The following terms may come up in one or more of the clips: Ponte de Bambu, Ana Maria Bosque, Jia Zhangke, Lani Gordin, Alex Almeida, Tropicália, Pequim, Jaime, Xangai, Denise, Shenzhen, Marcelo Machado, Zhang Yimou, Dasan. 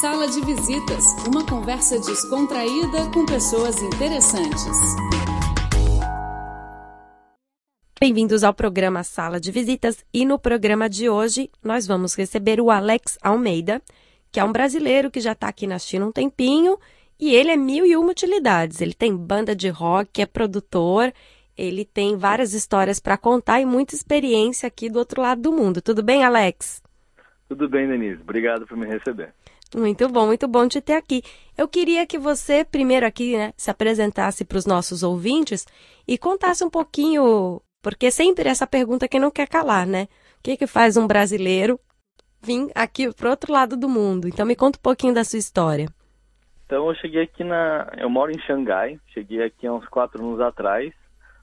Sala de Visitas, uma conversa descontraída com pessoas interessantes. Bem-vindos ao programa Sala de Visitas e no programa de hoje nós vamos receber o Alex Almeida, que é um brasileiro que já está aqui na China há um tempinho e ele é 1001 utilidades. Ele tem banda de rock, é produtor, ele tem várias histórias para contar e muita experiência aqui do outro lado do mundo. Tudo bem, Alex? Tudo bem, Denise. Obrigado por me receber. Muito bom te ter aqui. Eu queria que você, primeiro aqui, né, se apresentasse para os nossos ouvintes e contasse um pouquinho, porque sempre essa pergunta que não quer calar, né? O que que faz um brasileiro vir aqui para o outro lado do mundo? Então me conta um pouquinho da sua história. Então eu cheguei aqui eu moro em Xangai, cheguei aqui há uns 4 anos atrás.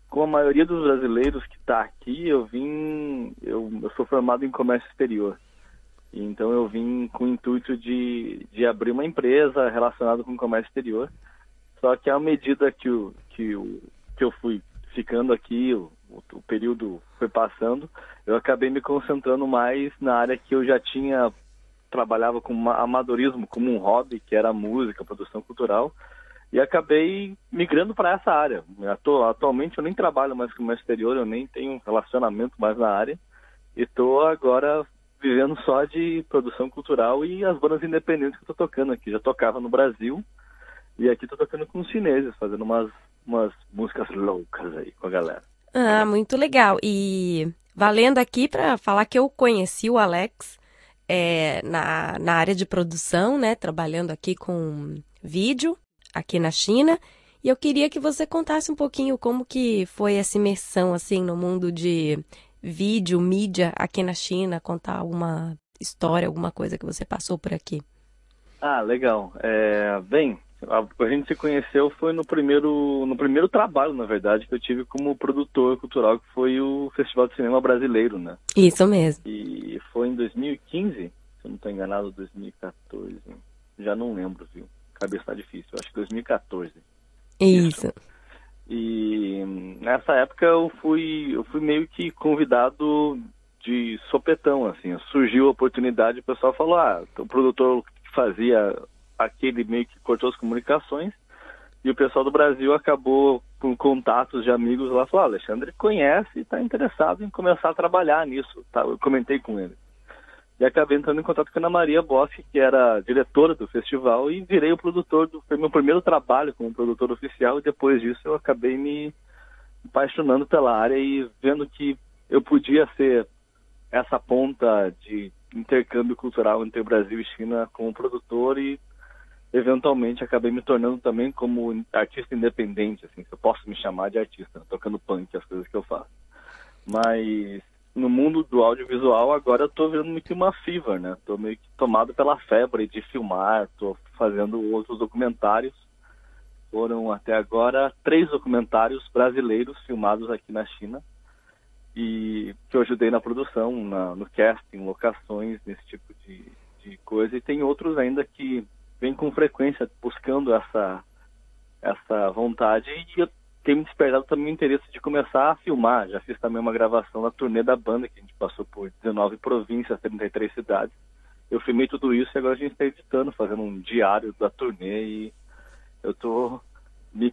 Com a maioria dos brasileiros que está aqui, eu sou formado em comércio exterior. Então eu vim com o intuito de abrir uma empresa relacionada com o comércio exterior. Só que à medida que eu fui ficando aqui, o período foi passando, eu acabei me concentrando mais na área que eu já trabalhava com amadorismo, como um hobby, que era música, produção cultural, e acabei migrando para essa área. Atualmente eu nem trabalho mais com comércio exterior, eu nem tenho um relacionamento mais na área, e estou agora vivendo só de produção cultural e as bandas independentes que eu tô tocando aqui. Já tocava no Brasil e aqui tô tocando com os chineses, fazendo umas músicas loucas aí com a galera. Ah, muito legal. E valendo aqui para falar que eu conheci o Alex na área de produção, né? Trabalhando aqui com vídeo, aqui na China. E eu queria que você contasse um pouquinho como que foi essa imersão, assim, no mundo de vídeo, mídia aqui na China, contar alguma história, alguma coisa que você passou por aqui. Ah, legal. Bem, a gente se conheceu foi no primeiro trabalho, na verdade, que eu tive como produtor cultural, que foi o Festival de Cinema Brasileiro, né? Isso mesmo. E foi em 2015, se eu não estou enganado, 2014. Já não lembro, viu? Cabeça tá difícil. Acho que 2014. Isso. E nessa época eu fui meio que convidado de sopetão, assim. Surgiu a oportunidade, o pessoal falou, o produtor que fazia aquele meio que cortou as comunicações, e o pessoal do Brasil acabou com contatos de amigos lá, falou, Alexandre conhece e está interessado em começar a trabalhar nisso, tá? Eu comentei com ele. E acabei entrando em contato com a Ana Maria Bosque, que era diretora do festival, e virei o produtor, foi meu primeiro trabalho como produtor oficial, e depois disso eu acabei me apaixonando pela área e vendo que eu podia ser essa ponta de intercâmbio cultural entre o Brasil e China como produtor, e eventualmente acabei me tornando também como artista independente, assim, se eu posso me chamar de artista, tocando punk, as coisas que eu faço. Mas no mundo do audiovisual, agora eu tô vendo meio que uma fever, né? Tô meio que tomado pela febre de filmar, tô fazendo outros documentários. Foram até agora 3 documentários brasileiros filmados aqui na China e que eu ajudei na produção, no casting, locações, nesse tipo de coisa. E tem outros ainda que vêm com frequência buscando essa vontade e eu tem me despertado também o interesse de começar a filmar. Já fiz também uma gravação da turnê da banda, que a gente passou por 19 províncias, 33 cidades. Eu filmei tudo isso e agora a gente está editando, fazendo um diário da turnê, e eu estou me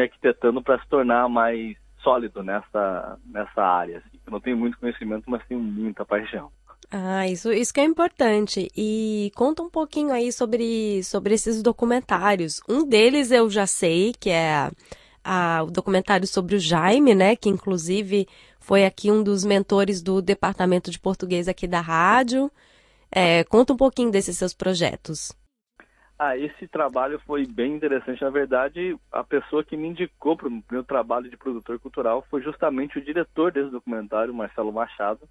arquitetando para se tornar mais sólido nessa área. Assim. Eu não tenho muito conhecimento, mas tenho muita paixão. Ah, isso que é importante. E conta um pouquinho aí sobre esses documentários. Um deles eu já sei, que é o documentário sobre o Jaime, né, que inclusive foi aqui um dos mentores do departamento de português aqui da rádio. Conta um pouquinho desses seus projetos. Esse trabalho foi bem interessante. Na verdade, a pessoa que me indicou para o meu trabalho de produtor cultural foi justamente o diretor desse documentário, Marcelo Machado,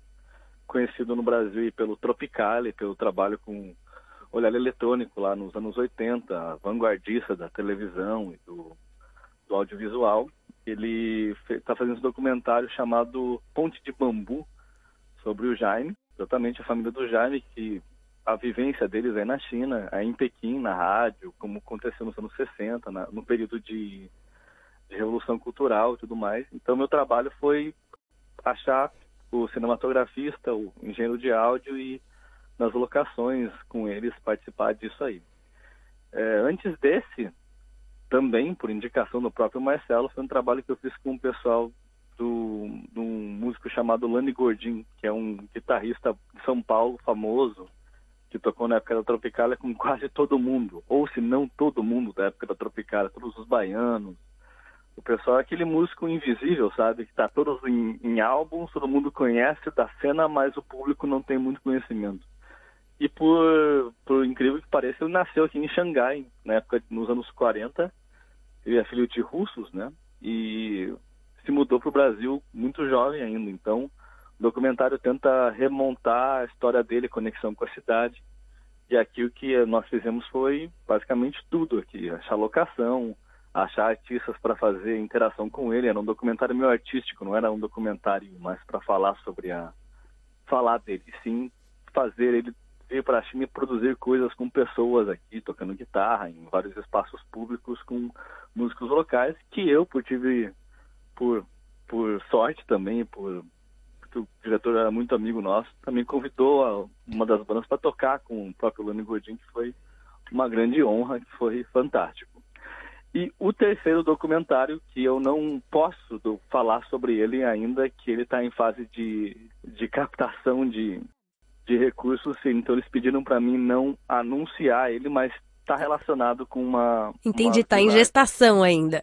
conhecido no Brasil pelo Tropicália, pelo trabalho com olhar eletrônico lá nos anos 80, vanguardista da televisão e do audiovisual. Ele está fazendo esse documentário chamado Ponte de Bambu, sobre o Jaime, exatamente a família do Jaime, que a vivência deles aí na China, aí em Pequim, na rádio, como aconteceu nos anos 60, no período de revolução cultural e tudo mais. Então meu trabalho foi achar o cinematografista, o engenheiro de áudio e nas locações com eles, participar disso aí. Antes desse, também por indicação do próprio Marcelo, foi um trabalho que eu fiz com o pessoal de um músico chamado Lani Gordin, que é um guitarrista de São Paulo famoso, que tocou na época da Tropicália com quase todo mundo, ou se não todo mundo da época da Tropicália, todos os baianos, o pessoal, aquele músico invisível, sabe, que tá todos em álbuns, todo mundo conhece da cena, mas o público não tem muito conhecimento. E por incrível que pareça, ele nasceu aqui em Xangai, na época, nos anos 40, ele é filho de russos, né, e se mudou pro Brasil muito jovem ainda. Então o documentário tenta remontar a história dele, a conexão com a cidade, e aqui o que nós fizemos foi basicamente tudo aqui, achar locação, achar artistas para fazer interação com ele. Era um documentário meio artístico, não era um documentário mais para falar sobre falar dele, sim fazer ele vir para a China e produzir coisas com pessoas aqui, tocando guitarra em vários espaços públicos com músicos locais, que eu por sorte também, porque o diretor era muito amigo nosso, também convidou uma das bandas para tocar com o próprio Lani Gordin, que foi uma grande honra, que foi fantástico. E o terceiro documentário, que eu não posso falar sobre ele ainda, que ele está em fase de captação de recursos, então eles pediram para mim não anunciar ele, mas está relacionado com uma... Entendi, está em gestação ainda.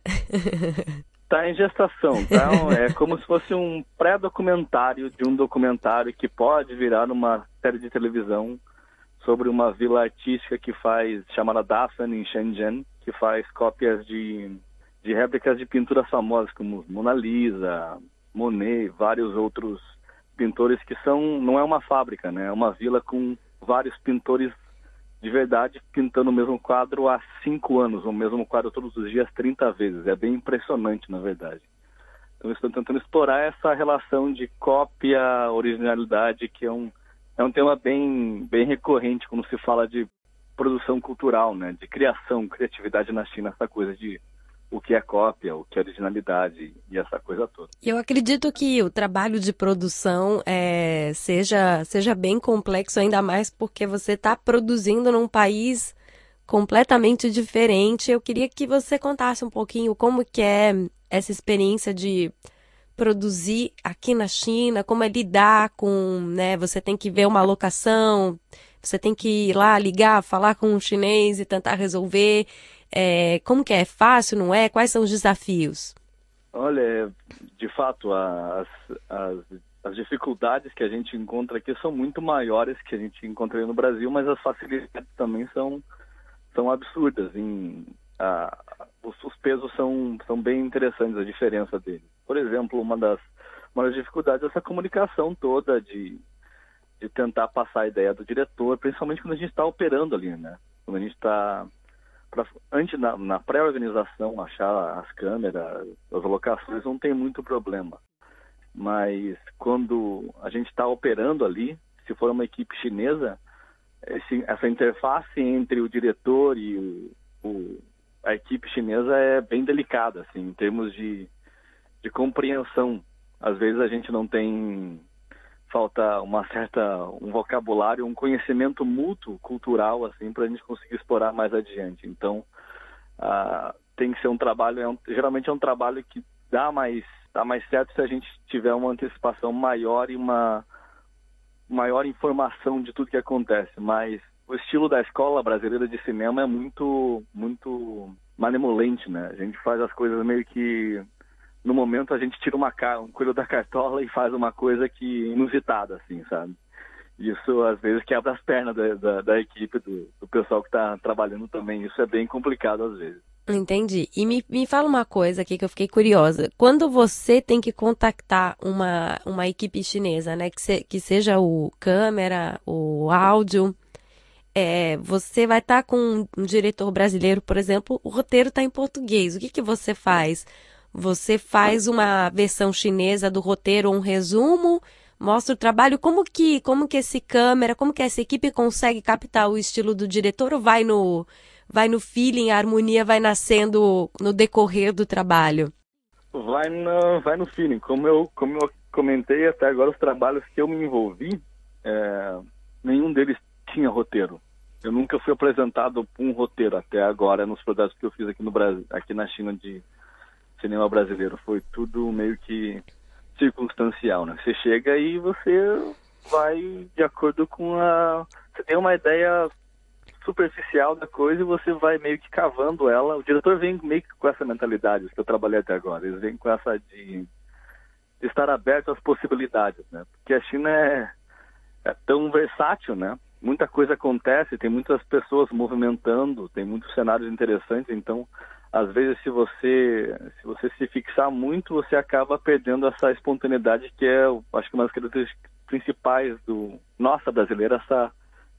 Está em gestação, então é como se fosse um pré-documentário de um documentário que pode virar uma série de televisão sobre uma vila artística que faz, chamada Dasan, em Shenzhen, que faz cópias de réplicas de pinturas famosas como Mona Lisa, Monet, vários outros pintores, que não é uma fábrica, né? É uma vila com vários pintores de verdade pintando o mesmo quadro há 5 anos, o mesmo quadro todos os dias 30 vezes. É bem impressionante, na verdade. Então eu estou tentando explorar essa relação de cópia, originalidade, que é um tema bem recorrente quando se fala de produção cultural, né? De criação, criatividade na China, essa coisa de o que é cópia, o que é originalidade e essa coisa toda. Eu acredito que o trabalho de produção seja bem complexo, ainda mais porque você está produzindo num país completamente diferente. Eu queria que você contasse um pouquinho como que é essa experiência de produzir aqui na China, como é lidar com, né, você tem que ver uma locação, você tem que ir lá ligar, falar com um chinês e tentar resolver. Como que é? Fácil, não é? Quais são os desafios? Olha, de fato, as dificuldades que a gente encontra aqui são muito maiores que a gente encontra no Brasil, mas as facilidades também são absurdas. Os pesos são bem interessantes, a diferença deles. Por exemplo, uma das dificuldades é essa comunicação toda de tentar passar a ideia do diretor, principalmente quando a gente está operando ali, né? Quando a gente está... Na pré-organização, achar as câmeras, as locações, não tem muito problema. Mas quando a gente está operando ali, se for uma equipe chinesa, essa interface entre o diretor e a equipe chinesa é bem delicada, assim, em termos de compreensão. Às vezes a gente não tem... falta um vocabulário, um conhecimento mútuo, cultural, assim, para a gente conseguir explorar mais adiante. Então, tem que ser um trabalho, geralmente é um trabalho que dá mais certo se a gente tiver uma antecipação maior e uma maior informação de tudo que acontece. Mas o estilo da escola brasileira de cinema é muito, muito malemolente, né? A gente faz as coisas meio que... No momento, a gente tira um coelho da cartola e faz uma coisa que inusitada, assim, sabe? Isso, às vezes, quebra as pernas da equipe, do pessoal que está trabalhando também. Isso é bem complicado, às vezes. Entendi. E me fala uma coisa aqui que eu fiquei curiosa. Quando você tem que contactar uma equipe chinesa, né? Que seja o câmera, o áudio... você vai estar com um diretor brasileiro, por exemplo, o roteiro está em português. O que você faz? Você faz uma versão chinesa do roteiro, um resumo, mostra o trabalho. Como que esse câmera, como que essa equipe consegue captar o estilo do diretor, ou vai no feeling, a harmonia vai nascendo no decorrer do trabalho? Vai no feeling. Como eu comentei até agora, os trabalhos que eu me envolvi, nenhum deles tinha roteiro. Eu nunca fui apresentado um roteiro até agora nos projetos que eu fiz aqui no Brasil, aqui na China, de cinema brasileiro. Foi tudo meio que circunstancial, né? Você chega e você vai de acordo com a... Você tem uma ideia superficial da coisa e você vai meio que cavando ela. O diretor vem meio que com essa mentalidade que eu trabalhei até agora. Eles vêm com essa de estar aberto às possibilidades, né? Porque a China é tão versátil, né? Muita coisa acontece, tem muitas pessoas movimentando, tem muitos cenários interessantes. Então, às vezes, se você se fixar muito, você acaba perdendo essa espontaneidade que é, acho que, uma das características principais do nossa brasileira,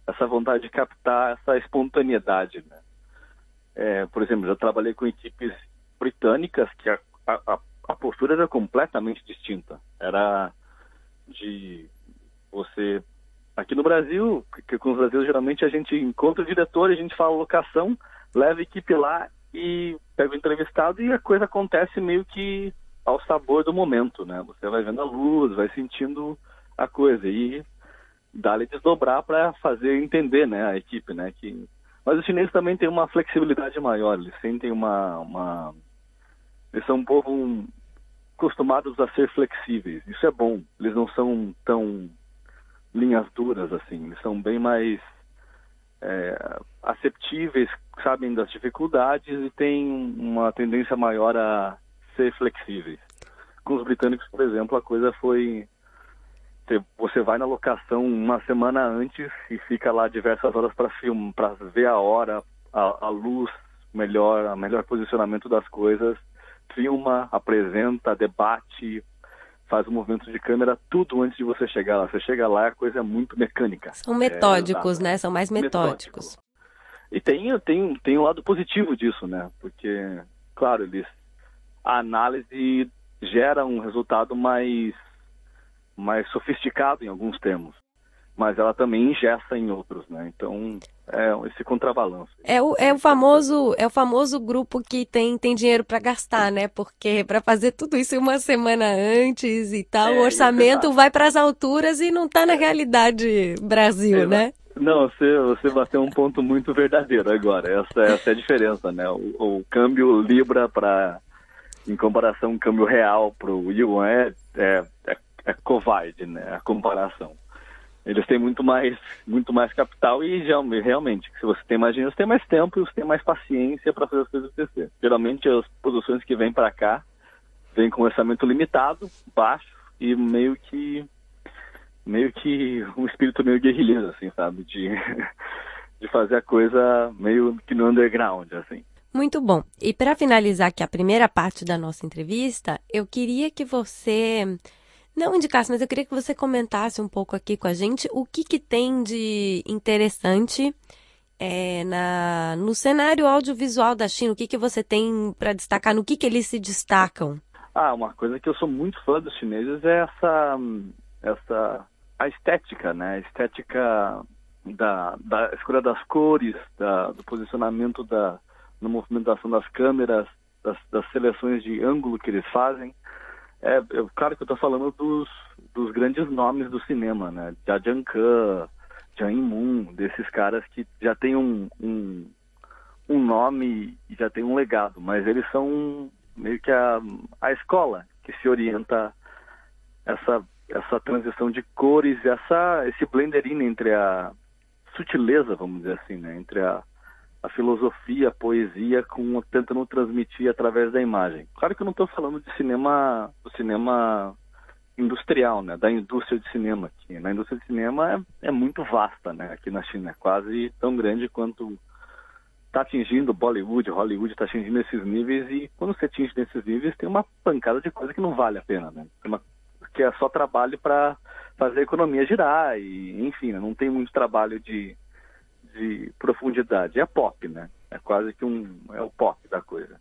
essa vontade de captar essa espontaneidade, né? Por exemplo, eu trabalhei com equipes britânicas que a postura era completamente distinta. Era de você... Aqui no Brasil, porque com os brasileiros geralmente a gente encontra o diretor, a gente fala locação, leva a equipe lá e pega o entrevistado e a coisa acontece meio que ao sabor do momento, né? Você vai vendo a luz, vai sentindo a coisa e dá-lhe desdobrar para fazer entender, né, a equipe, né? Mas os chineses também têm uma flexibilidade maior, eles sentem eles são um povo acostumados a ser flexíveis, isso é bom, eles não são tão... linhas duras, assim, eles são bem mais aceptíveis, sabem das dificuldades e têm uma tendência maior a ser flexíveis. Com os britânicos, por exemplo, a coisa foi... Você vai na locação uma semana antes e fica lá diversas horas para filmar, para ver a hora, a luz, melhor posicionamento das coisas, filma, apresenta, debate... faz o movimento de câmera, tudo antes de você chegar lá. Você chega lá, a coisa é muito mecânica. São metódicos, né? São mais metódicos. E tem um lado positivo disso, né? Porque, claro, a análise gera um resultado mais sofisticado em alguns termos, mas ela também engessa em outros, né? Então, esse contrabalanço. É o famoso grupo que tem dinheiro para gastar, né? Porque para fazer tudo isso uma semana antes e tal, o orçamento vai para as alturas e não está na realidade Brasil, né? Não, você bateu um ponto muito verdadeiro agora. Essa é a diferença, né? O câmbio libra em comparação com o câmbio real para o yuan é covarde, né? A comparação. Eles têm muito mais capital e, realmente, se você tem mais dinheiro, você tem mais tempo e você tem mais paciência para fazer as coisas acontecer. Geralmente, as produções que vêm para cá vêm com orçamento limitado, baixo e meio que um espírito meio guerrilheiro, assim, sabe? De fazer a coisa meio que no underground, assim. Muito bom. E para finalizar aqui a primeira parte da nossa entrevista, eu queria que você... Não indicasse, mas eu queria que você comentasse um pouco aqui com a gente o que tem de interessante no cenário audiovisual da China, o que você tem para destacar, no que eles se destacam. Ah, uma coisa que eu sou muito fã dos chineses é a estética, né? A estética da escolha das cores, do posicionamento, da movimentação das câmeras, das seleções de ângulo que eles fazem. Claro que eu estou falando dos grandes nomes do cinema, né? Jia Zhangke, Zhang Yimou, desses caras que já tem um nome e já tem um legado, mas eles são meio que a escola que se orienta essa transição de cores, esse blendering entre a sutileza, vamos dizer assim, né? Entre a filosofia, a poesia, tentando transmitir através da imagem. Claro que eu não estou falando do cinema industrial, né? Da indústria de cinema aqui. Na indústria de cinema é muito vasta, né? Aqui na China é quase tão grande quanto está atingindo Bollywood, Hollywood, está atingindo esses níveis, e quando você atinge nesses níveis tem uma pancada de coisa que não vale a pena, né? Que é só trabalho para fazer a economia girar, e enfim, não tem muito trabalho de profundidade. É pop, né? É quase que é o pop da coisa.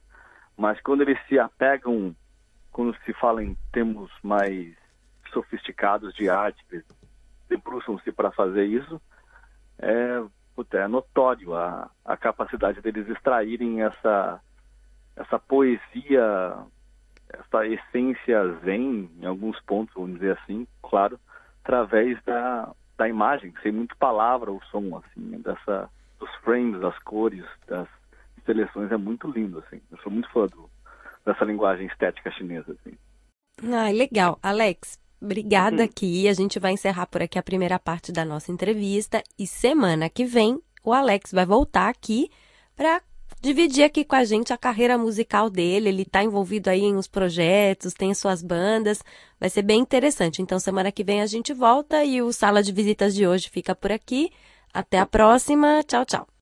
Mas quando eles se apegam, quando se fala em termos mais sofisticados de arte, eles debruçam-se para fazer isso, é notório a capacidade deles extraírem essa poesia, essa essência zen, em alguns pontos, vamos dizer assim, claro, através da da imagem, sem muito palavra o som, assim, dos frames, das cores, das seleções, é muito lindo, assim. Eu sou muito fã dessa linguagem estética chinesa, assim. Ah, legal. Alex, obrigada aqui. A gente vai encerrar por aqui a primeira parte da nossa entrevista e semana que vem o Alex vai voltar aqui para dividir aqui com a gente a carreira musical dele. Ele está envolvido aí em uns projetos, tem suas bandas, vai ser bem interessante. Então semana que vem a gente volta e o Sala de Visitas de hoje fica por aqui. Até a próxima. Tchau, tchau.